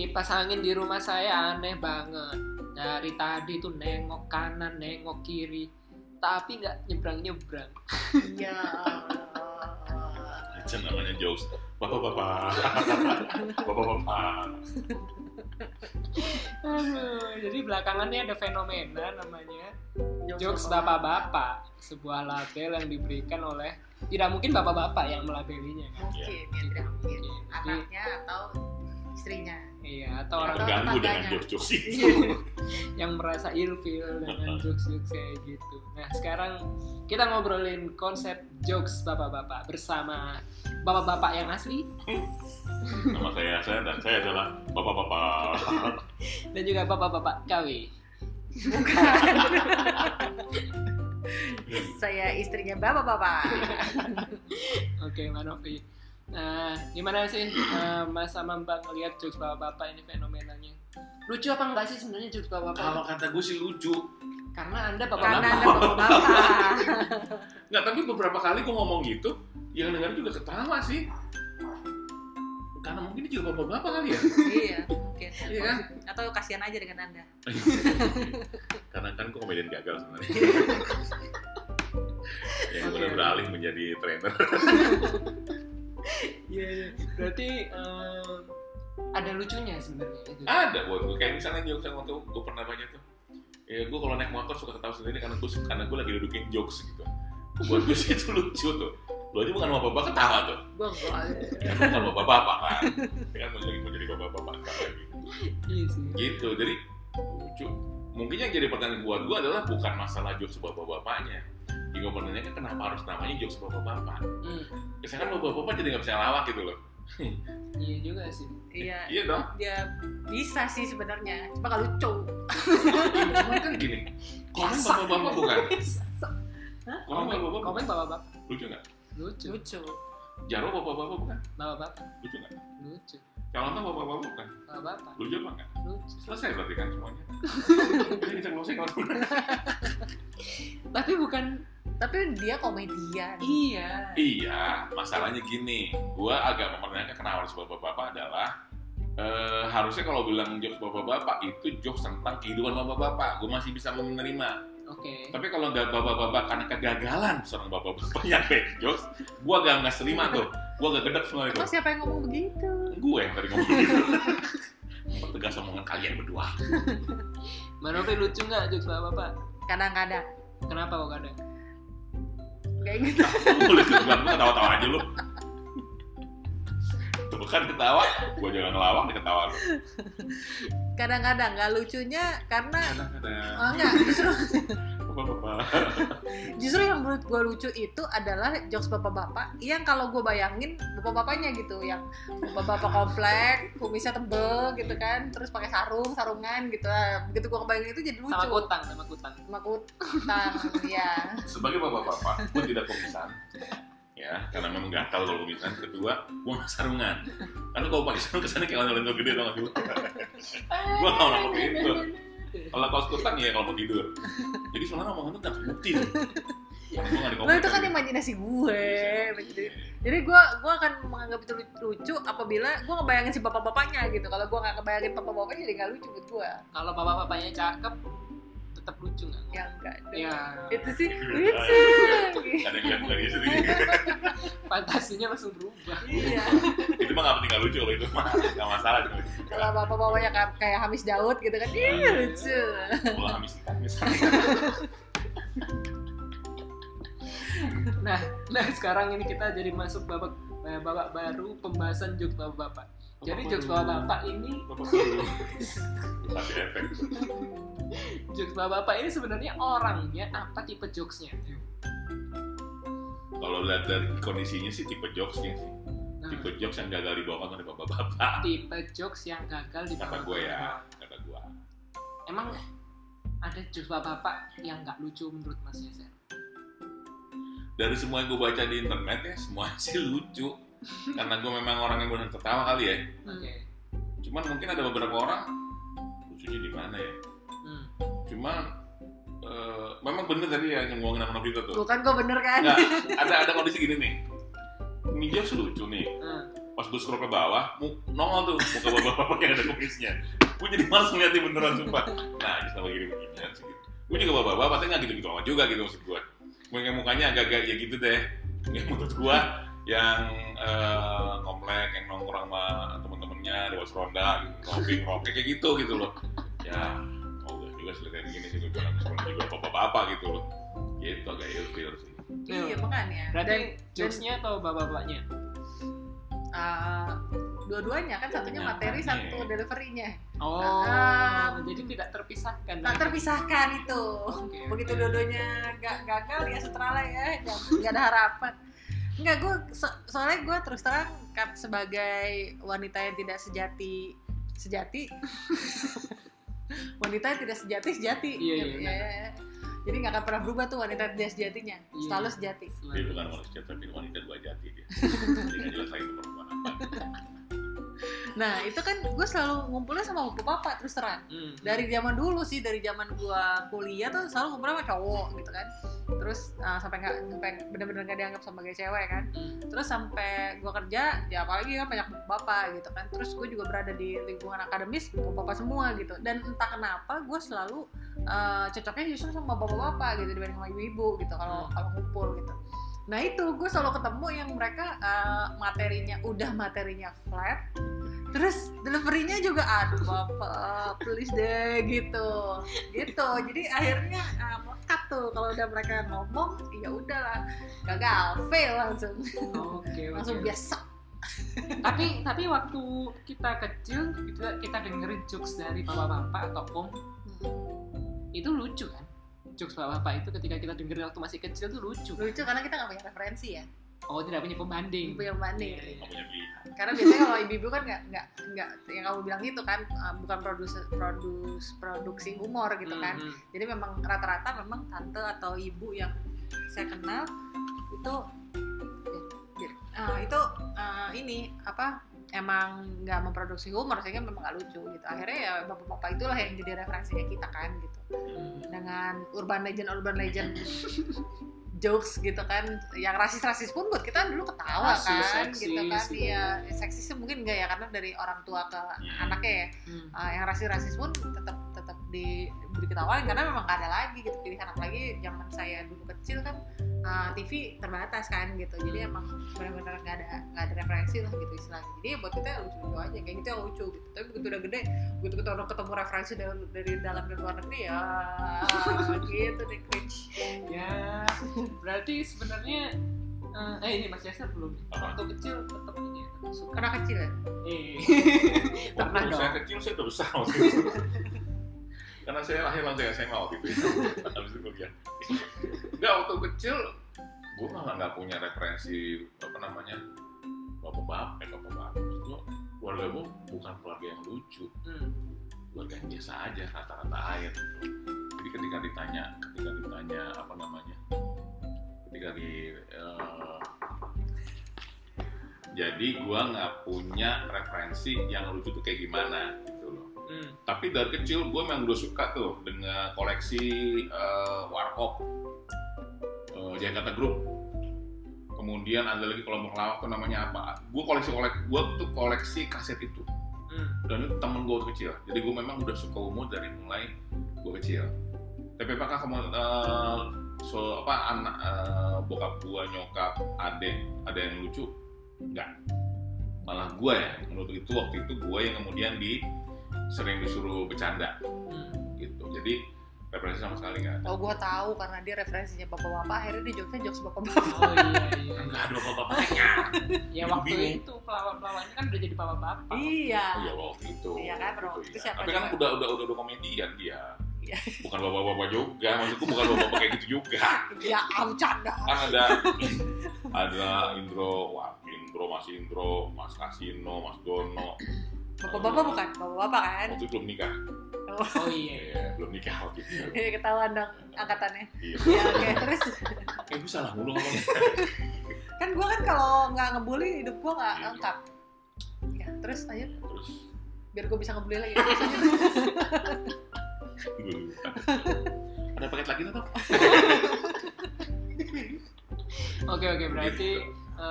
Kipas angin di rumah saya aneh banget. Dari tadi tuh nengok kanan, nengok kiri, tapi nggak nyebrang-nyebrang. Iya. Itu namanya jokes. Bapak-bapak. Bapak-bapak. Jadi belakangan ini ada fenomena namanya jokes bapak-bapak, sebuah label yang diberikan oleh tidak mungkin bapak-bapak yang melabelinya kan. Mungkin, ya tidak mungkin. Anaknya atau istrinya. Iya, atau orang terganggu dengan jokes-jokes itu. Yang merasa ilfil dengan jokes-jokes kayak gitu. Nah, sekarang kita ngobrolin konsep jokes bapak-bapak bersama bapak-bapak yang asli. Nama saya Yaser dan saya adalah bapak-bapak. Dan juga bapak-bapak KW. Bukan. Saya istrinya bapak-bapak. Oke, Mbak Novri. Nah, gimana sih Mas sama Mbak ngelihat jokes bapak-bapak ini fenomenanya? Lucu apa enggak sih sebenarnya jokes bapak-bapak? Kalau kata gue sih lucu. Karena Anda bapak-bapak. Enggak, tapi beberapa kali gue ngomong gitu, yang dengar juga ketawa sih. Karena mungkin dia juga bapak-bapak kali ya? Iya, mungkin. Iya kan? Atau kasihan aja dengan Anda. Karena kan gue komedian gagal sebenarnya. Ya, gue udah beralih menjadi trainer. Iya, yeah, berarti ada lucunya sebenarnya itu. Ada, gue kayak misalnya jokes yang waktu gue pernah banyak tuh. Ya, gue kalau naik motor suka ketawa sendiri karena gue lagi dudukin jokes gitu. Buat gue sih itu lucu tuh. Lu aja bukan bapak-bapak ketawa tuh. Ya, bukan bapak-bapak kan. Kan mau jadi bapak-bapak kan. Gitu, jadi lucu. Mungkin yang jadi pertanyaan buat gue adalah bukan masalah jokes bapak-bapaknya. Juga pertanyaannya kenapa harus namanya jokes bapak-bapak. Biasanya kan bapak-bapak jadi gak bisa lawak gitu loh. Iya juga sih. Iya dong. Dia bisa sih sebenarnya. Cuma kalau cowok. Cuma kan gini. Komen bapak-bapak bukan? Komen bapak-bapak. Lucu gak? Lucu. Jarum bapak-bapak bukan? Bapak-bapak. Lucu gak? Lucu. Calonnya bapak-bapak bukan? Bapak-bapak. Lucu apa gak? Lucu. Selesai berarti kan semuanya. Jadi kita closing kalau bener. Tapi bukan, tapi dia komedian. Iya, masalahnya gini. Gua agak mempertanyakan kenapa harus bapak-bapak adalah harusnya kalau bilang jokes bapak-bapak itu jokes tentang kehidupan bapak-bapak. Gua masih bisa menerima. Okay. Tapi kalau nggak bapak-bapak karena kegagalan seorang bapak-bapak yang bad jokes, gue agak nggak terima tuh, gue agak gedek semua itu. Emang siapa yang ngomong begitu? Gue yang tadi ngomong begitu. Pertegas omongan kalian berdua. Mana tuh lucu nggak jokes bapak-bapak? Kadang-kadang. Kenapa kok kadang? Gak inget. Boleh juga, gue ketawa-tawa aja lu. Tuh kan ketawa, gue jangan ngelawak nih ketawa lu. Kadang-kadang nggak lucunya karena enggak justru yang menurut gue lucu itu adalah jokes bapak-bapak yang kalau gue bayangin bapak-bapaknya gitu, yang bapak-bapak komplek kumisnya tebel gitu kan, terus pakai sarungan gitu, begitu gue kebayangin itu jadi lucu. Sama kutang ya. Sebagai bapak-bapak gue tidak kumisan ya, karena memang gatal kalau kumisan. Kedua, gue nggak sarungan. Karena kalau pakai sarung kesana kayak orang-orang gede dong aku. Gue nggak mau pakai itu. Kalau kaos kutang ya kalau mau tidur. Jadi sebenarnya omongan itu nggak terbukti. Nah itu kan imajinasi gue. Jadi gue akan menganggap itu lucu apabila gue ngebayangin si bapak-bapaknya gitu. Kalau gue nggak ngebayangin bapak-bapaknya jadi nggak lucu buat gue. Kalau bapak-bapaknya cakep, tetap lucu nggak? Ya enggak. Ya. Itu sih lucu. Kadang-kadang lagi sendiri. Fantasinya langsung berubah. Iya. Itu mah nggak penting nggak lucu loh, itu mah nggak masalah. Kalau bapak-bapaknya kayak Hamish Daud gitu kan, iya lucu. Kalau Hamish. Nah sekarang ini kita jadi masuk babak baru pembahasan jokes bapak-bapak. Jadi jokes bapak-bapak ini. Tapi efek. Jokes bapak-bapak ini sebenarnya orangnya apa tipe jokesnya? Kalau lihat dari kondisinya sih tipe jokesnya sih. Tipe jokes yang gagal dibawakan oleh bapak-bapak. Tipe jokes yang gagal dibawakan. Kata gue. Emang ada jokes bapak-bapak yang nggak lucu menurut Mas Yaser? Dari semua yang gue baca di internet ya, semua sih lucu. Karena gue memang orang yang benar tertawa kali ya. Okay. Cuman mungkin ada beberapa orang lucunya di mana ya. Cuma memang bener tadi ya yang ngomongin nama Novita tuh. Bukan gue bener kan? Nggak, ada kondisi gini nih. Ini jokes lucu nih. pas gue scroll ke bawah, nongol tuh muka bapak-bapak yang ada kumisnya. Gue jadi malas ngeliatnya beneran sumpah. Nah, sama gini-gini aja gitu. Gue juga bapak-bapak pasti nggak gitu-gitu amat juga gitu maksud gue. Mungkin mukanya agak-agak ya gitu deh. Yang menurut gue yang komplek, yang nongkrong sama temen-temennya, lewat ronda, ngopi, ngerokek kayak gitu gitu loh. Ya, oh gue juga selitin gini sih gue bilang sekolah juga bapak-bapak gitu loh. Gitu agak ilfil sih. Iya makanya. Dan jokesnya atau bapak-bapaknya? Dua-duanya kan, satunya materi, satu delivery-nya. Jadi tidak terpisahkan. Tak terpisahkan itu. Okay. Begitu dua-duanya gagal ya seterala ya, nggak ada harapan. Nggak, gue soalnya gue terus terang sebagai wanita yang tidak sejati. Wanita yang tidak sejati. Iya. Jadi nggak akan pernah berubah tuh wanita dia sejatinya, selalu sejati. Dia bukan wanita sejati, tapi wanita dua jati dia. Jadi nggak jelas lagi perempuan apa. Nah itu kan gue selalu ngumpulnya sama buku papa terus terang. Dari zaman dulu sih, dari zaman gue kuliah tuh selalu ngumpul sama cowok gitu kan. Terus sampai benar-benar nggak dianggap sebagai cewek kan. Terus sampai gue kerja, ya apalagi kan banyak buku papa gitu kan. Terus gue juga berada di lingkungan akademis buku papa semua gitu. Dan entah kenapa gue selalu cocoknya justru sama bapak-bapak gitu dibanding sama ibu-ibu gitu kalau ngumpul gitu. Nah itu gue selalu ketemu yang mereka materinya flat, terus deliverynya juga aduh bapak please deh gitu. Jadi akhirnya melekat tuh kalau udah mereka ngomong ya udahlah gagal fail langsung. Okay. Langsung biasa. tapi waktu kita kecil kita dengerin jokes dari bapak-bapak atau om itu lucu kan? Jokes bapak-bapak itu ketika kita dengerin waktu masih kecil tuh lucu karena kita gak punya referensi ya? Oh, tidak punya pembanding. Iya. Karena biasanya kalau ibu-ibu kan nggak yang kamu bilang gitu kan, bukan produksi humor gitu kan. Jadi memang rata-rata memang tante atau ibu yang saya kenal itu emang nggak memproduksi humor, sehingga memang nggak lucu gitu. Akhirnya ya bapak-bapak itulah yang jadi referensinya kita kan gitu. Dengan urban legend jokes gitu kan, yang rasis pun buat kita dulu ketawa kan, seksis, gitu kan. Iya, seksisnya mungkin nggak ya karena dari orang tua ke anaknya ya. Yang rasis pun tetap diberi ketawain karena memang nggak ada lagi gitu pilihan, apalagi zaman saya dulu kecil kan. TV terbatas kan gitu, jadi emang benar-benar nggak ada referensi lah gitu istilahnya. Jadi buat kita lucu-lucu aja kayak gitu yang lucu gitu. Tapi begitu udah gede, begitu kita udah ketemu referensi dari dalam dan luar negeri ya gitu deh cringe. Ya berarti sebenarnya ini Mas Yaser belum waktu kecil tetap ini suka. Karena kecil ya? Pernah dong. Saya kecil saya udah besar waktu itu. Karena saya lahir langsung SMA waktu itu, habis itu kuliah. Enggak, waktu kecil gue malah nggak punya referensi bapak-bapak. Itu keluarga gue bukan keluarga yang lucu, keluarga yang biasa aja, rata-rata air. Jadi ketika ditanya jadi gue nggak punya referensi yang lucu tuh kayak gimana. Tapi dari kecil gue memang udah suka tuh dengan koleksi warkop, Jakarta Group. Kemudian ada lagi kelompok lawak tuh namanya apa? Gue tuh koleksi kaset itu. Dan itu temen gue waktu kecil. Jadi gue memang udah suka umur dari mulai gue kecil. Tapi apakah bokap gue, nyokap, adek ada yang lucu? Enggak. Malah gue ya menurut itu waktu itu gue yang kemudian sering disuruh bercanda gitu, jadi referensi sama sekali nggak ada. Oh, gue tahu karena dia referensinya bapak-bapak, akhirnya dia jokes bapak-bapak. Oh iya. Nggak ada bapak-bapaknya. Ya waktu itu pelawak-pelawaknya kan udah jadi bapak-bapak. Iya. Iya waktu itu. Iya kan bro. Itu siapa? Tapi kan udah komedian dia. Iya. Bukan bapak-bapak juga, maksudku bukan bapak-bapak kayak gitu juga. Iya, aku canda. Kan ada Indro, Mas Kasino, Mas Dono. Bapak-bapak bukan? Bapak-bapak kan? Waktu belum nikah. Oh iya. Belum nikah waktu itu. Ketahuan dong angkatannya. Iya. Ya, okay. Terus? Ibu salah mulu ngomongnya. Kan gue kan kalau nggak ngebully, hidup gue nggak lengkap. Ya, terus aja. Terus? Biar gue bisa ngebully lagi. Terus aja. Ada paket lagi nggak? Oke, berarti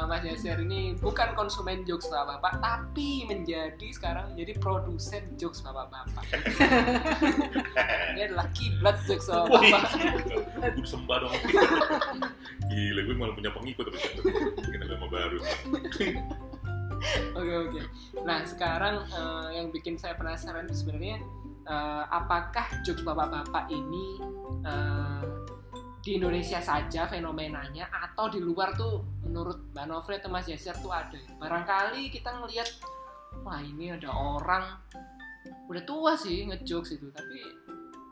Mas Yaser ini bukan konsumen jokes bapak-bapak, tapi menjadi produsen jokes bapak-bapak. Ini adalah kiblat jokes bapak-bapak. Gue disembah dong. Gila, gue malah punya pengikut terus. Kita nama baru. Oke. Nah, sekarang yang bikin saya penasaran sebenarnya apakah jokes bapak-bapak ini di Indonesia saja fenomenanya atau di luar tuh menurut Mbak Novri atau Mas Yaser tuh ada. Barangkali kita ngelihat, wah ini ada orang udah tua sih ngejokes itu, tapi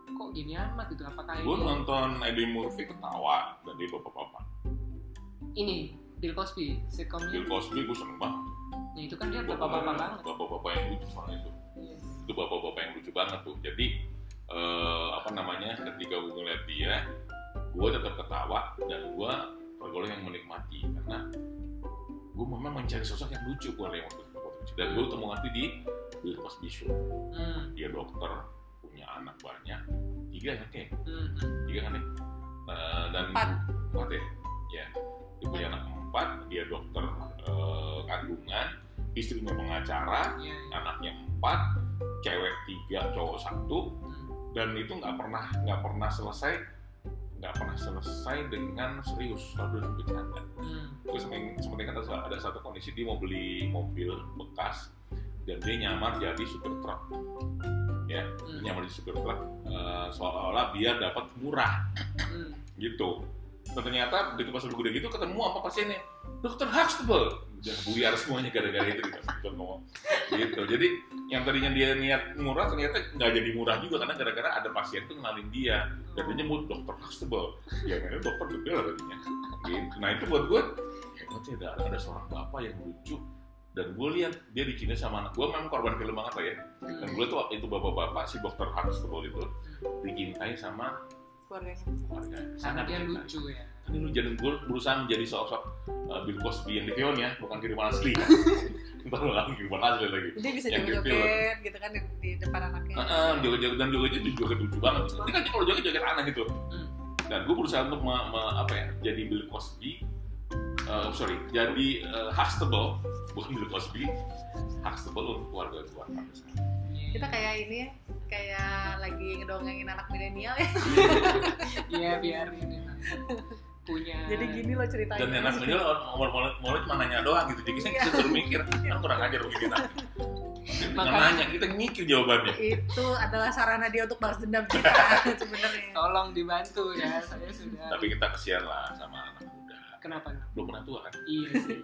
kok gini amat gitu. Apakah ini? Gue nonton Eddie Murphy ketawa dan dia bapak-bapak. Ini Bill Cosby, sitcomnya. Bill Cosby gue seneng banget. Ya itu kan dia bapak-bapak banget. Bapak-bapak yang lucu soalnya itu. Yes. Itu bapak-bapak yang lucu banget tuh. Jadi ketika gue ngeliat dia, gue tetap ketawa dan gue tergolong yang menikmati karena gue memang mencari sosok yang lucu gue lewat lucu dan gue temu hati di Bill Cosby Show. Dia dokter, punya anak banyak, 3 kan ya? 3 kan ya? Dan 4 ya? Dia punya anak 4, dia dokter kandungan, istrinya pengacara, anaknya 4, cewek 3, cowok 1, dan itu nggak pernah selesai dengan serius, selalu ada bercanda. Terus seperti kata ada satu kondisi dia mau beli mobil bekas dan dia nyamar jadi supir truk, ya, nyamar jadi supir truk seolah-olah dia dapat murah, gitu. Dan ternyata di tempat sudah gitu ketemu apa pasiennya, Dr. Huxtable, udah buyar semuanya gara-gara itu gitu. Jadi yang tadinya dia niat murah ternyata nggak jadi murah juga karena gara-gara ada pasien tuh ngenalin dia dan dia nyebut Dr. Huxtable, ya memang dokter gede lah tadinya. Gitu. Nah itu buat gue, kayaknya ada seorang bapak yang lucu dan gue lihat dia dicintai sama anak gue, memang korban film banget lah ya. Dan gue tuh itu bapak-bapak si Dr. Huxtable itu dicintai sama keluarga. Karena dia lucu ya. Ini lu jadi berusaha menjadi sosok Bill Cosby yang di film ya, bukan kiriman asli. Entar lu lagi kiriman asli lagi. Dia bisa joget-joget gitu kan di depan anaknya. Joget-joget dan jogetnya juga lucu banget. Ini kan kalau joget-joget aneh gitu. Dan gue berusaha untuk jadi Bill Cosby. Jadi Huxtable, bukan Bill Cosby. Huxtable untuk keluarga-keluarga misalnya. Kita kayak ini ya, kayak lagi ngedongengin anak milenial ya. Iya, biar ini punya. Jadi gini loh ceritanya. Dan anak milenial mulai cuma nanya doang gitu. Jadi kita suruh mikir, kan kurang ajar begitu. Kita nanya, kita mikir jawabannya. Itu adalah sarana dia untuk balas dendam kita sebenarnya. Tolong dibantu ya, saya sudah. Tapi kita kesian lah sama anak muda. Kenapa? Belum pernah tua kan? Iya sih.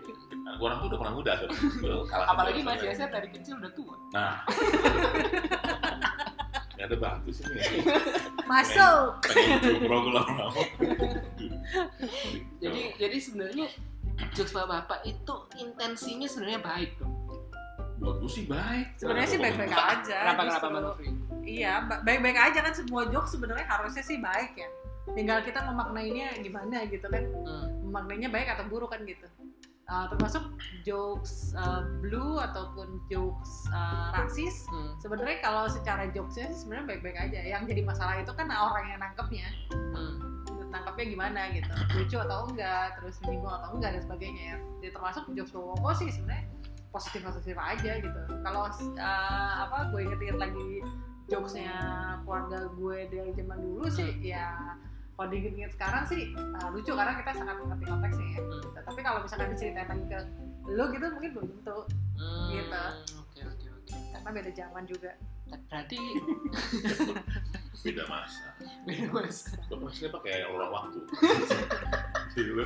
Orang tuh udah pernah muda tuh. Apalagi Mas Yaser dari kecil udah tua. Nah. Gak ada bagus ini ya. Masuk. Jadi sebenarnya jokes bapak-bapak itu intensinya sebenarnya baik dong. Menurut gue sih baik. Sebenarnya sih baik-baik aja. Kenapa Mbak Novri? Iya, baik-baik aja kan semua jokes sebenarnya harusnya sih baik ya. Tinggal kita memaknainya gimana gitu kan. Memaknainya baik atau buruk kan gitu. Termasuk jokes blue ataupun jokes rasis, sebenarnya kalau secara jokesnya sih sebenarnya baik-baik aja. Yang jadi masalah itu kan orang yang nangkepnya, nangkepnya gimana gitu, lucu atau enggak, terus menyinggung atau enggak dan sebagainya. Ya, termasuk jokes bobo sih sebenarnya positif-positif aja gitu. Kalau gue inget-inget lagi jokesnya keluarga gue dari zaman dulu sih, ya. Kalau diingat sekarang sih lucu karena kita sangat mengerti konteksnya ya. Tapi kalau misalkan diceritain lagi ke lu gitu mungkin belum tentu gitu. Oke. Karena beda zaman juga. Berarti beda masa. Maksudnya pakai orang waktu. Dulu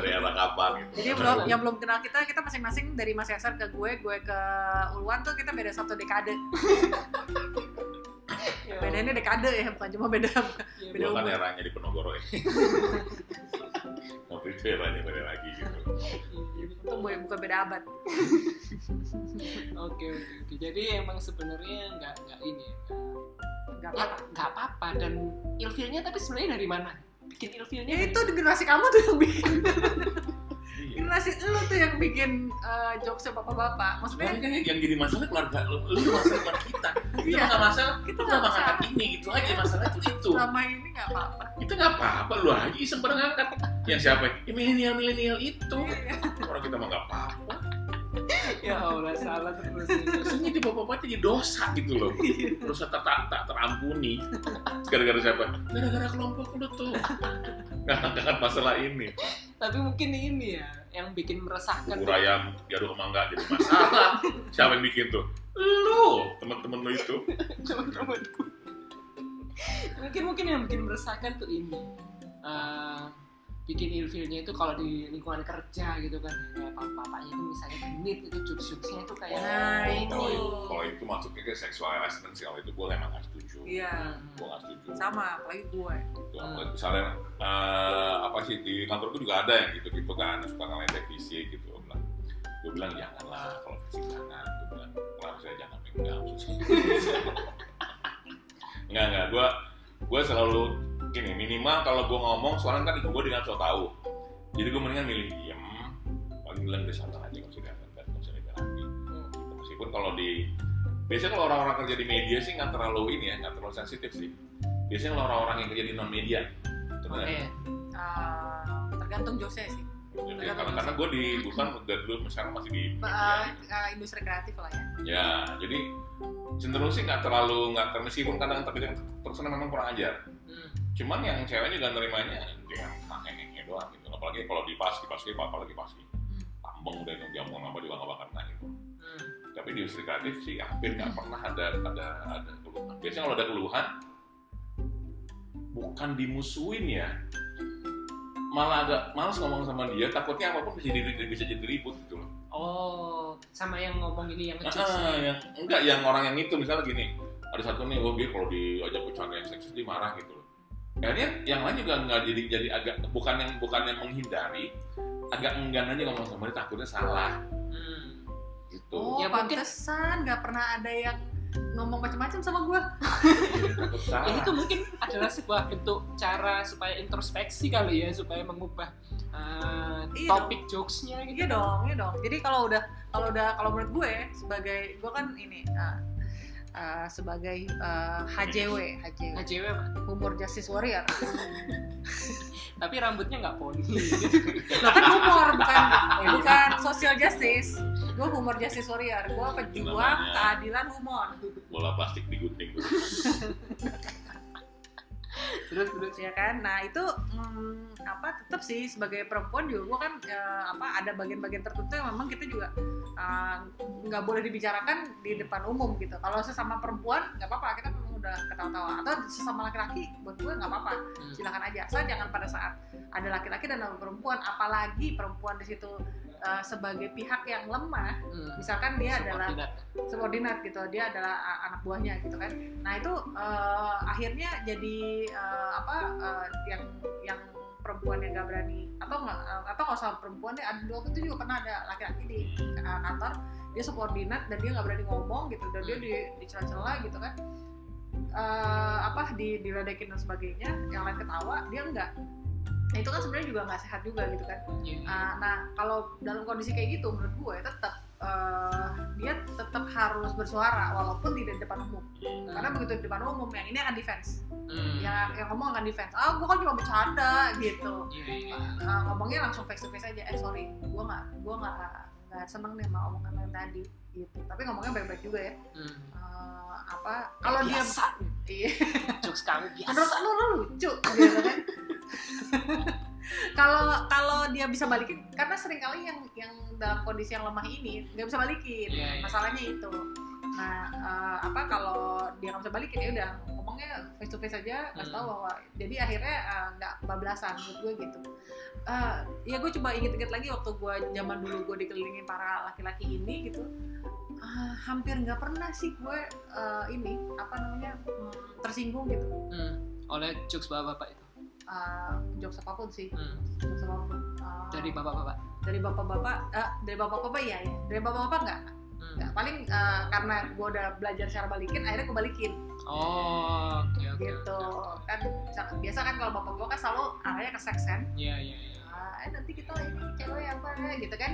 dari era kapan gitu. Jadi yang belum kenal kita masing-masing dari Mas Yaser ke gue ke Ulwan tuh kita beda 1 dekade. Bedanya dekade ya, bukan cuma beda umur. Bukan eranya di Penogoro ya. Waktu itu eranya beda lagi gitu. Itu bukan beda abad. Oke. Jadi emang sebenarnya nggak apa-apa dan ilfilnya tapi sebenarnya dari mana? Bikin ilfilnya? Ya itu generasi kamu tuh yang bikin. Generasi elu tuh yang bikin jokesnya bapak-bapak. Maksudnya yang jadi masalah keluarga lu, masalah kita. Itu enggak masalah. Kita enggak masalah ini, itu aja masalah itu. Selama ini enggak apa-apa. Itu enggak apa-apa lu aja iseng bareng angkat. Yang siapa? Ya milenial-milenial itu. Orang kita mah enggak apa-apa. Ya Allah, salah terus. Terusnya di bapak-bapak jadi dosa gitu loh. Dosa tak terampuni. Gara-gara siapa? Gara-gara kelompok lu tuh. Enggak masalah ini. Tapi mungkin ini ya yang bikin meresahkan. Bubur ayam diaduk sama enggak jadi masalah. Siapa yang bikin tuh? Lu, teman-teman lu itu. Teman-temanku. Mungkin yang bikin meresahkan tuh ini. Bikin ilfilnya itu kalau di lingkungan kerja gitu kan, kayak papanya itu misalnya genit itu jokes-jokesnya itu kayak kalau itu masuknya ke seksual harassment sih, kalau itu gue emang gak setuju. Iya. Gue gak setuju. Sama, apalagi gue. Misalnya apa sih di kantor gue juga ada yang gitu kan suka ngeledek fisik gitu. Gue bilang janganlah, kalau fisik jangan. Gue bilang kalau saya jangan pegang. Enggak. Gue selalu gini, minimal kalau gue ngomong, soalnya kan gue dengan so tau. Jadi gue mendingan milih diem, paling bilang udah santai aja, gak usah lagi. Meskipun kalau biasanya kalau orang-orang kerja di media sih gak terlalu ini ya, gak terlalu sensitif sih. Biasanya kalau orang-orang yang kerja di non-media. Oke. Tergantung jobnya sih. Ya, karena gue di bukan dulu sekarang masih di industri kreatif lah ya. Ya, jadi cenderung sih nggak terlalu meskipun kadang terkesan memang kurang ajar. Cuman yang ceweknya juga nerimanya dengan neng doang gitu. Apalagi kalau di pasti tambeng udah jamuan apa juga nggak bakal kena gitu. Tapi di industri kreatif sih hampir nggak pernah ada keluhan. Biasanya kalau ada keluhan bukan dimusuhin ya. Malah ada malas ngomong sama dia, takutnya apapun bisa jadi ribut gitu loh. Oh, sama yang ngomong ini yang kecil sih. Enggak, yang orang yang itu misalnya gini. Ada satu nih, dia kalau diajak bercanda yang seksis dia marah gitu loh. Akhirnya yang lain juga enggak jadi agak bukan yang menghindari, agak enggan aja ngomong sama dia takutnya salah. Gitu. Oh, ya pantesan enggak pernah ada yang ngomong macam-macam sama gue. Ini tuh mungkin adalah sebuah bentuk cara supaya introspeksi kali ya, supaya mengubah topik jokesnya gitu. Iya dong. Jadi kalau menurut gue sebagai kan ini sebagai HJW apa? Humor Justice Warrior. Tapi rambutnya nggak poni. Nah kan humor bukan social justice. Gue humor justice warrior. Gue pejuang keadilan humor. Bola plastik digunting. Terus ya kan. Nah itu tetap sih sebagai perempuan juga gue kan ada bagian-bagian tertentu yang memang kita juga nggak boleh dibicarakan di depan umum gitu. Kalau sesama perempuan nggak apa-apa, kita memang udah ketawa-tawa, atau sesama laki-laki buat gue nggak apa-apa, silakan aja, asal jangan pada saat ada laki-laki dan ada perempuan, apalagi perempuan di situ sebagai pihak yang lemah, misalkan dia adalah subordinat gitu, dia adalah anak buahnya gitu kan. Nah itu akhirnya jadi yang perempuan yang nggak berani atau nggak sama perempuan deh. Ada waktu itu juga pernah ada laki-laki di kantor, dia subordinat dan dia nggak berani ngomong gitu, dan dia dicela-cela gitu kan, diledekin dan sebagainya, yang lain ketawa, dia enggak. Nah, itu kan sebenarnya juga nggak sehat juga gitu kan. Nah kalau dalam kondisi kayak gitu menurut gue tetap dia tetap harus bersuara walaupun tidak di depan umum, karena begitu di depan umum yang ini akan defense, yang ngomong akan defense. Gue kan cuma bercanda gitu, ngomongnya langsung face to face aja. Sorry, gue nggak seneng nih sama omongan yang tadi gitu. Tapi ngomongnya baik-baik juga ya. Kalau dia iya jokes kamu biasa, menurut lu lucu gitu kan. Kalau dia bisa balikin, karena seringkali yang dalam kondisi yang lemah ini nggak bisa balikin, masalahnya itu. Nah kalau dia nggak bisa balikin ya udah ngomongnya face to face aja, nggak tahu bahwa jadi akhirnya nggak bablasan menurut gue gitu. Ya gue coba inget-inget lagi waktu gue zaman dulu gue dikelilingin para laki-laki ini gitu. Hampir nggak pernah sih gue tersinggung gitu oleh jokes bapak-bapak itu. Jokes apapun sih, jokes apapun. Dari bapak-bapak ya. Dari bapak-bapak nggak. Paling karena gue udah belajar cara balikin, akhirnya gue balikin. Oh, okay, gitu. Okay. Kan biasa kan kalau bapak-bapak kan selalu arahnya ke seks kan. Iya. Nanti kita ini cewek apa gitu kan.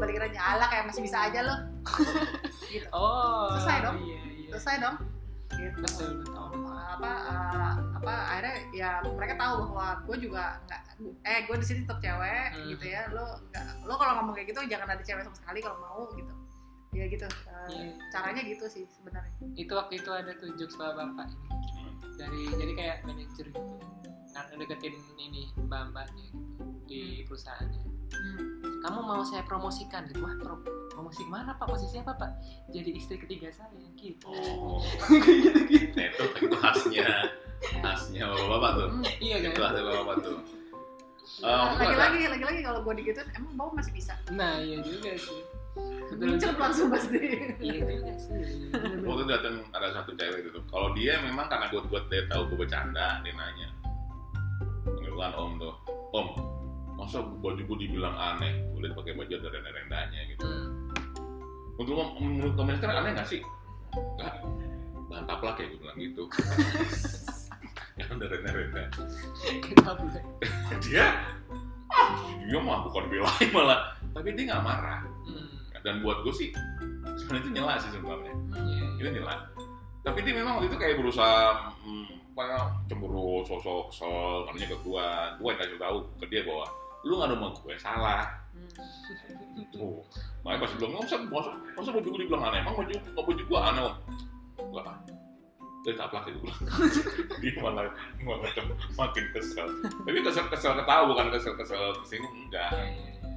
balik lagi ala kayak masih bisa aja loh. Gitu. Oh. Selesai dong. Iya, iya. Selesai dong. Gitu. Betul, betul. Apa akhirnya ya mereka tahu bahwa gue juga nggak gue di sini tetap cewek gitu ya. Lo kalau ngomong kayak gitu jangan ada cewek sama sekali kalau mau gitu. Ya gitu. Caranya gitu sih sebenarnya. Itu waktu itu ada tuh jokes bapak ini. Jadi kayak manajer gitu. Ngedeketin ini mbak-mbaknya gitu di perusahaannya. Kamu mau saya promosikan gitu. Wah, promosi kemana Pak? Posisinya apa Pak? Jadi istri ketiga saya gitu. Oh. Gitu. Itu khasnya bapak-bapak tuh. Iya kan? Itu ada bapak-bapak tuh. Lagi-lagi kalau gua digituin emang bapak masih bisa. Nah, iya juga sih. Betul langsung pasti. Iya juga sih. Waktu datang ada satu cewek gitu. Kalau dia memang karena buat dia tahu gua bercanda, dia nanya. Panggilan Om tuh. Om, masa baju gue dibilang aneh, gue liat pakai baju ada rendah-rendahnya gitu. Menurut kamu sekarang aneh nggak sih? Nggak, bahan taplak ya gue bilang gitu. Yang ada rendah-rendah. dia mah bukan belain malah, tapi dia nggak marah. Dan buat gue sih sebenarnya itu nyela sih sebenarnya. Itu nyela. Tapi dia memang waktu itu kayak berusaha cemburu, sosok kesel, karena ke gue nggak tahu ke dia bahwa lu nggak mau gue salah. Tuh, makanya pas bilang masa baju gue dibilang aneh, emang baju gue aneh Om? Gak aneh, dia taplak itu bilang. Dia malah makin kesel. Tapi kesel ketawa bukan kesel kesini enggak.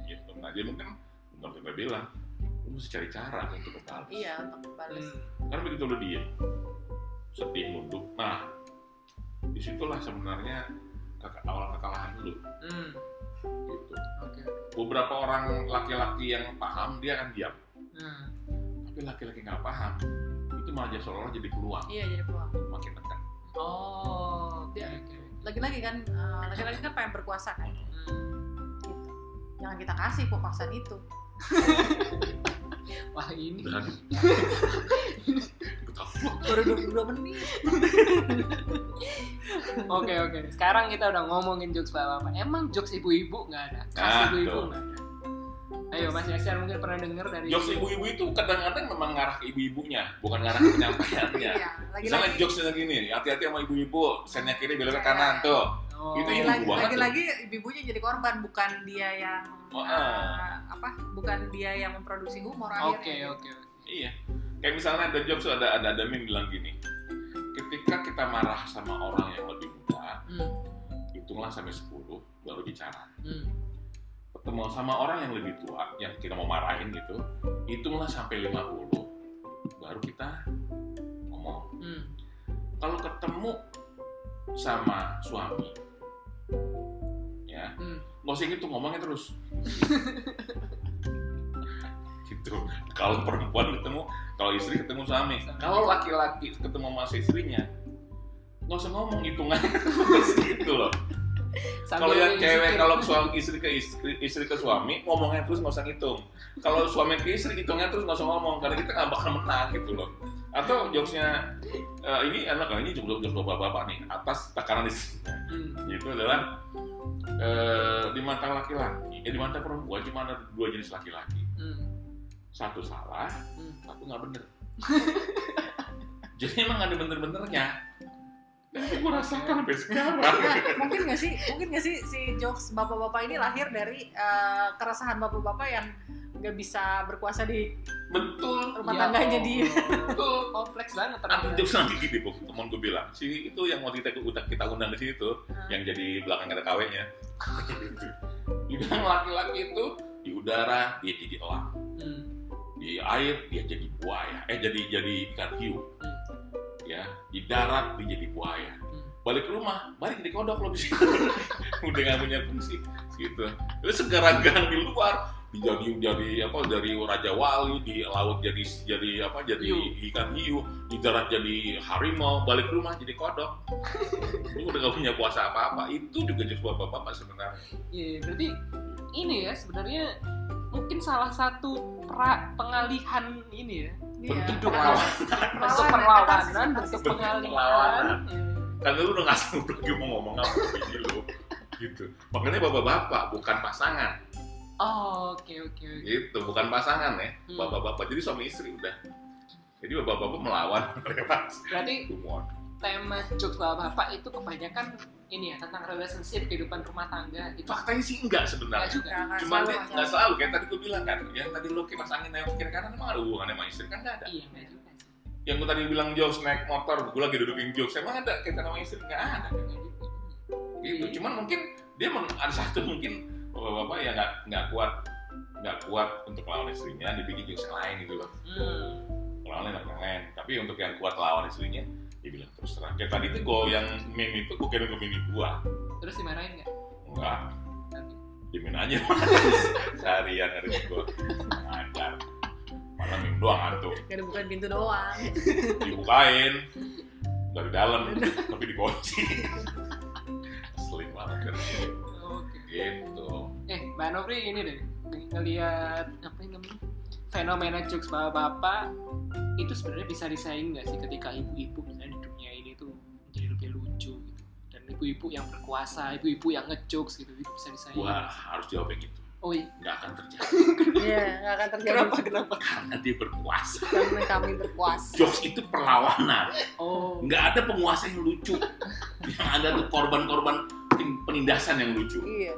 Gitu, nah jadi mungkin menurut gue bilang lu mesti cari cara untuk balas. Iya, untuk balas. Karena begitu lu diem, sedih mundur. Nah, disitulah sebenarnya awal kekalahan dulu. Gitu. Okay. Beberapa orang laki-laki yang paham dia akan diam. Tapi laki-laki nggak paham itu malah seolah-olah jadi peluang. Iya, jadi peluang. Makin tekan. Oh, dia lagi-lagi kan laki-laki kan pengen berkuasa kan. Gitu. Jangan kita kasih kepuasan itu. Wah ini. Baru 22 menit. Oke. Sekarang kita udah ngomongin jokes bapak-bapak. Emang jokes ibu-ibu nggak ada? Kasih ibu-ibu nggak ada. Ayo Mas Yaser mungkin pernah dengar dari. Jokes ibu-ibu itu kadang-kadang memang ngarah ke ibu-ibunya, bukan ngarah ke penyampaiannya. Misalnya jokesnya gini, hati-hati sama ibu-ibu, sennya kiri belok ke kanan tuh. Oh. Itu ibu-ibu banget. Lagi-lagi ibu-ibunya jadi korban, bukan dia yang bukan dia yang memproduksi humor akhirnya. Oke. Iya. Kayak misalnya ada jokes ada meme bilang gini, ketika kita marah sama orang yang lebih muda, hitunglah sampai 10 baru bicara. Ketemu sama orang yang lebih tua yang kita mau marahin gitu, hitunglah sampai 50 baru kita ngomong. Kalau ketemu sama suami, ya, nggak usah gitu ngomongnya terus. Gitu. Kalau perempuan ketemu, kalau istri ketemu suami. Kalau laki-laki ketemu sama istrinya, nggak usah ngomong hitungan gitu loh. Kalau yang cewek, kalau suami istri ke suami, ngomongnya terus nggak usah ngitung. Kalau suami ke istri, hitungnya terus nggak usah ngomong, karena kita nggak bakal menang gitu loh. Atau jokesnya ini anak ini jokes bapak-bapak nih atas tekanan istrinya. Itu adalah di mata laki-laki, di mata perempuan cuma ada 2 jenis laki-laki. Satu salah, satu nggak bener. Jadi emang ada bener-benernya. Tapi gue rasakan sampai sekarang. Mungkin nggak sih si jokes bapak-bapak ini lahir dari keresahan bapak-bapak yang nggak bisa berkuasa di rumah tangganya dia. Betul, kompleks banget. Aku jokes lagi gini, Bu. Temen gue bilang, si itu yang waktu kita undang di sini tuh, yang jadi belakang ada KW-nya. Dibilang laki-laki itu di udara dia jadi elang. Di air dia jadi buaya, jadi ikan hiu, ya di darat dia jadi buaya, balik ke rumah balik jadi kodok loh bisa, udah nggak punya fungsi gitu. Lalu segarang-garang di luar jadi raja wali, di laut jadi ikan hiu, di darat jadi harimau, balik ke rumah jadi kodok. Lu udah nggak punya kuasa apa-apa. Itu juga jadi bapak-bapak sebenarnya. Iya, berarti ini ya sebenarnya mungkin salah satu pengalihan ini ya, bentuk perlawanan, bentuk pengalihan. Karena lu udah ngasih udah mau ngomong apa gitu. Makanya bapak-bapak bukan pasangan, Oh, oke. Gitu, bukan pasangan ya, bapak-bapak. Jadi suami istri udah. Jadi bapak-bapak melawan lewat humor. Tema jokes bapak-bapak itu kebanyakan ini ya, tentang relationship, kehidupan rumah tangga gitu. Faktanya sih enggak sebenarnya. Cuma enggak selalu, kayak tadi gue bilang kan. Yang tadi lo kipas angin nengok kiri kanan emang ada hubungannya sama istri kan enggak ada. Iya, enggak juga sih. Yang gue tadi bilang jokes naik motor, gue lagi dudukin jokes emang ada kaitan sama istri enggak ada kan gitu. Gitu, cuman mungkin dia ada satu mungkin bapak-bapak ya nggak kuat untuk lawan istrinya, dibikin jokes yang lain gitu loh. Lawan lain, tapi untuk yang kuat lawan istrinya, dia bilang terus terang. Kayak tadi itu gue yang meme itu gue kirim ke mini gua. Terus dimarahin nggak? Enggak. Dimin aja seharian hari itu ngajar. Malam meme doang antuk. Karena bukan pintu doang. Dibukain dari dalam, tapi dikunci. Seling banget kan. Gitu. Mbak Novri ini deh ngelihat apa yang namanya fenomena jokes bapak-bapak itu sebenarnya bisa disaing nggak sih ketika ibu-ibu misalnya di dunia ini tuh menjadi lebih lucu gitu, dan ibu-ibu yang berkuasa, ibu-ibu yang ngejokes gitu itu bisa disaing? Wah harus jawabnya gitu. Oh iya. Nggak akan terjadi. Iya nggak akan terjadi. Kenapa? Karena dia berkuasa. Karena kami berkuasa. Jokes itu perlawanan. Oh. Nggak ada penguasa yang lucu. Yang ada tuh korban-korban penindasan yang lucu. Iya.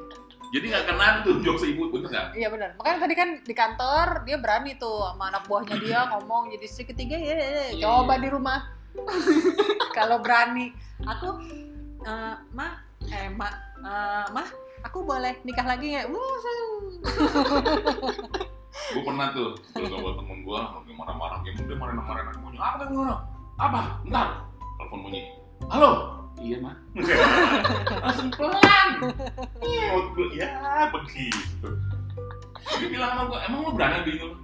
Jadi nggak kena tuh jokes ibu, bener nggak? Iya benar. Makanya tadi kan di kantor dia berani tuh sama anak buahnya dia ngomong jadi istri ketiga ya. Coba di rumah. Kalau berani, aku mah aku boleh nikah lagi nggak? Gue pernah tuh kalau temen gue lagi marah-marah, dia marah-marah bunyi apa tuh bunyi? Apa? Ntar telepon bunyi. Halo. Iya mah, langsung pelan. Ya begitu. Dia bilang sama gue, emang lo berani bingung?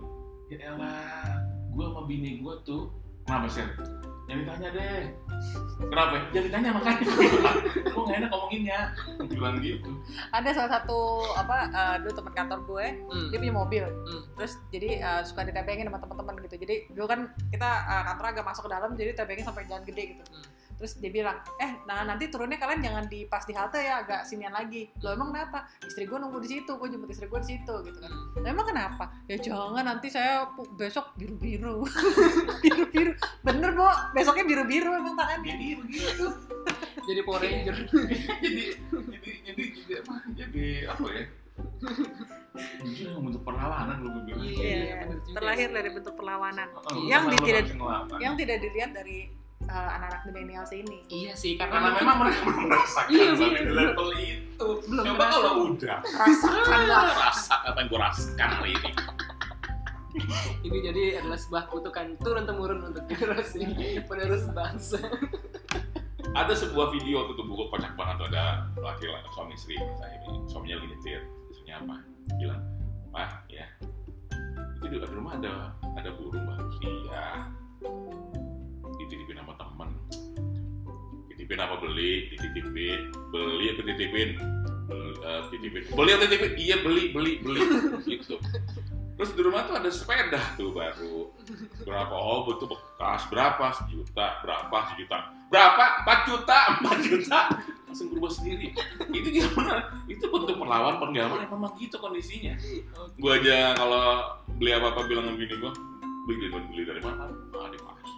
Ya elah, gue sama bini gue tuh kenapa sih? Jangan ditanya deh. Kenapa? Jangan ditanya makanya. Gue nggak enak ngomonginnya. Bilang gitu. Ada salah satu dulu teman kantor gue, dia punya mobil. Terus jadi suka ditebengin sama teman-teman gitu. Jadi dulu kan kita kantor agak masuk ke dalam, jadi tebengin sampai jalan gede gitu. Terus dia bilang, nah nanti turunnya kalian jangan pas di halte ya, agak sinian lagi. Loh emang kenapa? Istri gue nunggu di situ, gue jemput istri gue di situ gitu kan. Loh emang kenapa? Ya jangan nanti saya besok biru-biru. Biru-biru. Bener, Bo. Besoknya biru-biru emang tangannya. Jadi begitu. Jadi Power Ranger. Jadi apa ya? Itu bentuk perlawanan lo gue bilang. Iya, terlahir dari bentuk perlawanan. Yang tidak dilihat dari anak-anak milenial ini. Iya sih, karena memang mereka belum merasakan sampai di level itu. Coba kalau udah rasakan apa yang gue rasakan hari ini. Ini jadi adalah sebuah kutukan turun-temurun untuk generasi penerus bangsa. Ada sebuah video tuh buku kocak banget tuh, ada laki-laki suami istri misalnya ini, suaminya lagi nyetir, istrinya apa? Bilang, "Mah, ya. Itu di rumah ada burung bagus." Iya. Dititipin sama temen, dititipin apa beli, dititipin, iya beli, gitu. Terus di rumah tuh ada sepeda tuh baru, berapa, itu bekas, berapa, 4 juta, langsung berubah sendiri. Itu gimana? Itu bentuk perlawan penggaman, memang gitu kondisinya. Gue aja kalau beli apa-apa bilang sama bini gue, beli dari mana? Nah, di pasar.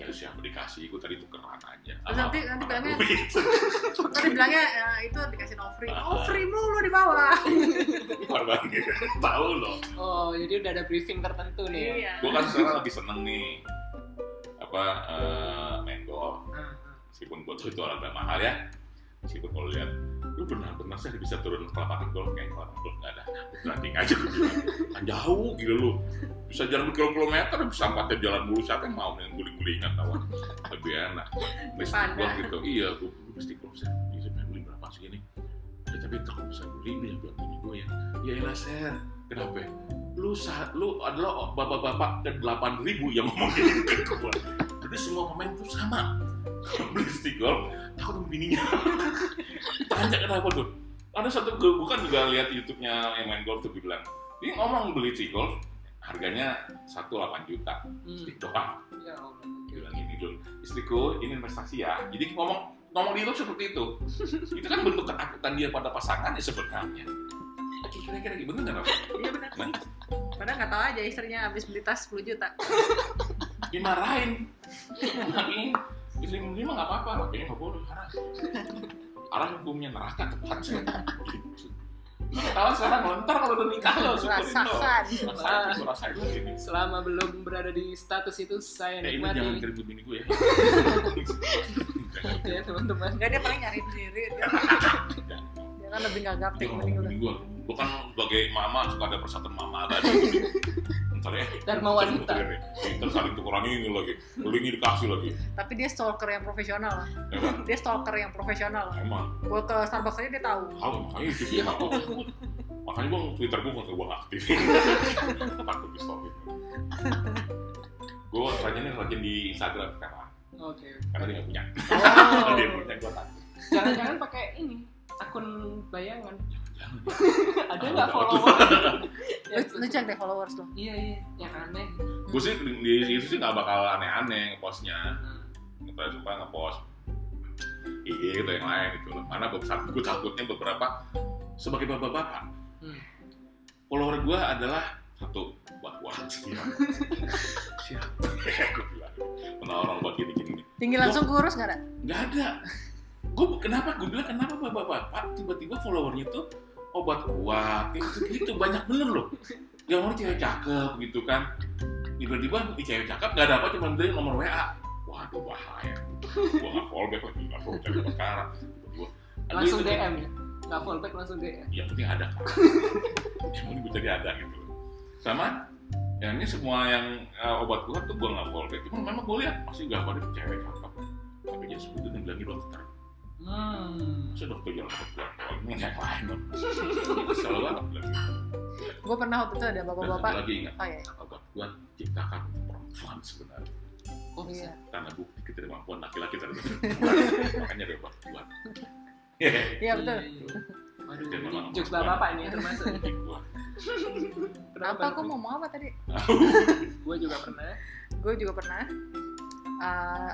Ya siapa dikasih, gue tadi tukeran aja. Nanti bilangnya tadi bilangnya itu dikasih Novri. Novri mulu di bawah. Korban gitu. Tahu loh. Oh, jadi udah ada briefing tertentu nih. Iya. Gue kan sekarang lagi seneng nih main golf. Meskipun golf itu olahraga mahal ya. Meskipun kalau lihat lu benar-benar sih bisa turun ke lapangan golf, kayak lapangan golf nggak ada. Berarti aja gue bilang. Jauh gitu lu. Bisa jalan kilometer, bisa sampai jalan mulu, siapa yang mau dengan guling-gulingan tawar lebih enak mesti golf gitu. Iya, gue mesti golf sih, bisa beli berapa sih ini ya, tapi kalau bisa beli ini buat bini gue ya. Ya elah Ser, kenapa? Lu adalah bapak-bapak dan 8.000 yang ngomongin ke gue. Jadi semua pemain tuh sama. Kalau beli stick golf, takut sama bininya. Tanya kenapa tuh? Ada satu, gue kan juga lihat YouTube-nya yang main golf tuh bilang, dia ngomong beli stick golf, harganya 1,8 juta, stick doang. Ya, bilang ini dulu, istriku ini investasi ya. Jadi ngomong di YouTube seperti itu kan bentuk ketakutan dia pada pasangannya sebenarnya. kira-kira gitu bener nggak? Iya bener. Padahal nggak tahu aja istrinya habis beli tas 10 juta. Dimarahin. Dimarahin. Istri menerima nggak apa-apa, lakinya nggak boleh. Arah hukumnya neraka tepatnya. Gitu. Kalau sekarang lontar kalau udah nikah loh, rasakan. Selama belum berada di status itu saya nikmati. Jangan keribut bini gue ya. Ya teman-teman. Gak ada paling nyari sendiri. Jangan lebih nggak gaptek mending gue. Bukan sebagai mama suka ada persatuan mama tadi. Ntar ya. Dharma wanita. Ntar saling tukeran ini lagi, linknya dikasih lagi. Tapi dia stalker yang profesional lah. Dia stalker yang profesional. Emang. Gue ke Starbucks aja dia tahu. Tahu makanya itu dia tahu. Makanya gue Twitter gue nggak terlalu aktif. Takut di stalker. Gue rajin di Instagram karena. Oke. Karena dia nggak punya. Oh. Dia punya gue takut. Jangan-jangan pakai ini akun bayangan. Ada nggak follower? Lu cek deh followers lo. Iya, yang aneh. Gue sih di itu sih nggak bakal aneh-aneh nge-postnya. Nggak suka nge-post. Iya gitu yang lain gitu. Mana gue takutnya beberapa sebagai bapak-bapak. Follower gue adalah satu buat siapa? Gue bilang orang buat gini-gini. Tinggi langsung kurus nggak ada? Nggak ada. Gue bilang kenapa bapak-bapak tiba-tiba followernya tuh obat kuat gitu banyak bener loh. Yang mau cewek cakep gitu kan, tiba-tiba di cewek cakep nggak ada apa cuma dari nomor WA. Waduh bahaya. Gue nggak fallback lagi, nggak perlu cari perkara. Langsung DM ya, nggak fallback langsung DM. Yang penting ada kan. Yang penting bisa ada gitu. Sama, yang ini semua yang obat kuat tuh gue nggak fallback. Cuma memang gue lihat masih gambarnya cewek cakep, tapi dia sebut dan bilang dokter. Sudah dokter yang lain loh. Selalu banget lagi. Gue pernah waktu itu ada bapak-bapak. Dan lagi ingat, obat kuat ciptakan perempuan sebenarnya. Oh iya. Karena bukti ketidakmampuan laki-laki terhadap perempuan, makanya ada obat kuat. Iya betul. Aduh, jokes bapak-bapak ini termasuk. Kenapa aku mau apa tadi? Gue juga pernah.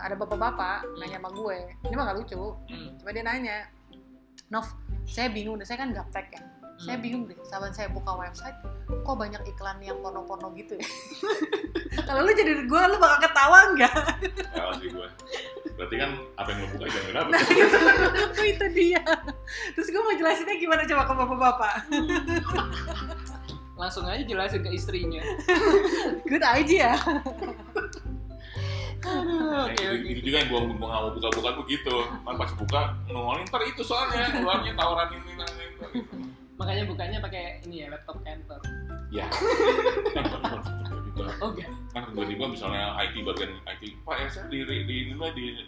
Ada bapak-bapak nanya sama gue, ini mah gak lucu. Cuma dia nanya, Nov, saya bingung deh, saya kan gaptek ya. Saya bingung deh, saat saya buka website, kok banyak iklan yang porno-porno gitu ya. Kalau lu jadi gue, lu bakal ketawa nggak? Kalau sih gue, berarti kan apa yang lu buka aja nggak dapet. Nah itu dia. Terus gue mau jelasinnya gimana coba ke bapak-bapak. Langsung aja jelasin ke istrinya. Good idea. Aduh, itu juga yang gue mau buka-buka begitu. Kan pas buka nongolin ntar itu soalnya keluarnya tawaran ini. Makanya bukanya pakai ini ya laptop kantor. Ya. Oke. Kan tiba-tiba misalnya IT bagian IT, Pak ya saya di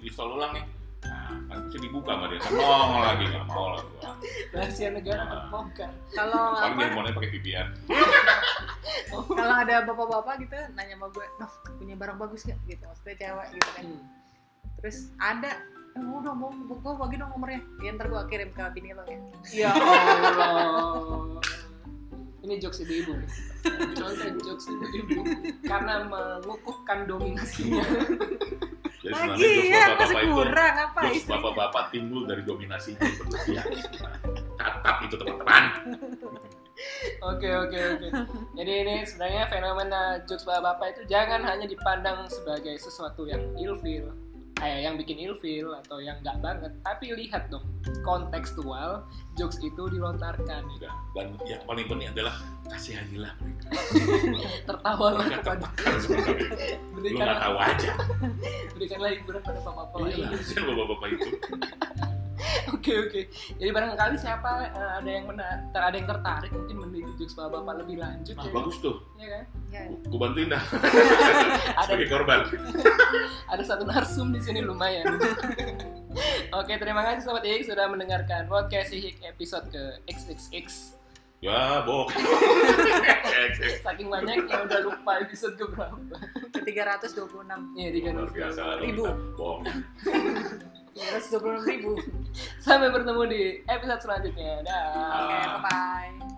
install ulang ya. Nah, kan bisa dibuka sama dia. Nongol lagi nggak mau lah gua. Rahasia negara terbuka. Kalau paling dia mau pakai VPN. Kalau ada bapak-bapak gitu nanya sama gue, Nov punya barang bagus nggak gitu, maksudnya cewek gitu kan. Terus ada, udah mau gue bagi dong nomornya, ya ntar gue kirim ke bini lo ya. Ya Allah, ini jokes ibu-ibu. Contoh jokes ibu-ibu karena mengukuhkan dominasinya. Lagi ya masih kurang apa itu? Bapak-bapak timbul dari dominasinya berlebihan. Tatap itu teman-teman. Oke. Jadi ini sebenarnya fenomena jokes bapak-bapak itu jangan hanya dipandang sebagai sesuatu yang ilfil, yang bikin ilfil atau yang enggak banget, tapi lihat dong kontekstual jokes itu dilontarkan. Dan yang paling penting adalah kasihanilah mereka. Tertawalah kepada mereka. Lu nggak tahu aja. Berikanlah hiburan pada bapak-bapak. Iya, kasihan bapak-bapak itu. Oke. Jadi barangkali siapa ada yang ada yang tertarik mungkin meneliti jokes bapak-bapak lebih lanjut. Ah, ya. Bagus tuh. Iya kan? Ya. Gue bantuin dah. Sebagai korban. Ada satu narsum di sini lumayan. Oke, terima kasih Sobat X sudah mendengarkan podcast Hik episode ke XXX. Ya, bok. Saking banyaknya udah lupa episode ke berapa. Ke 326. Iya, 326.000. Bohong. 200.000. Sampai bertemu di episode selanjutnya. Dah. Oke, bye.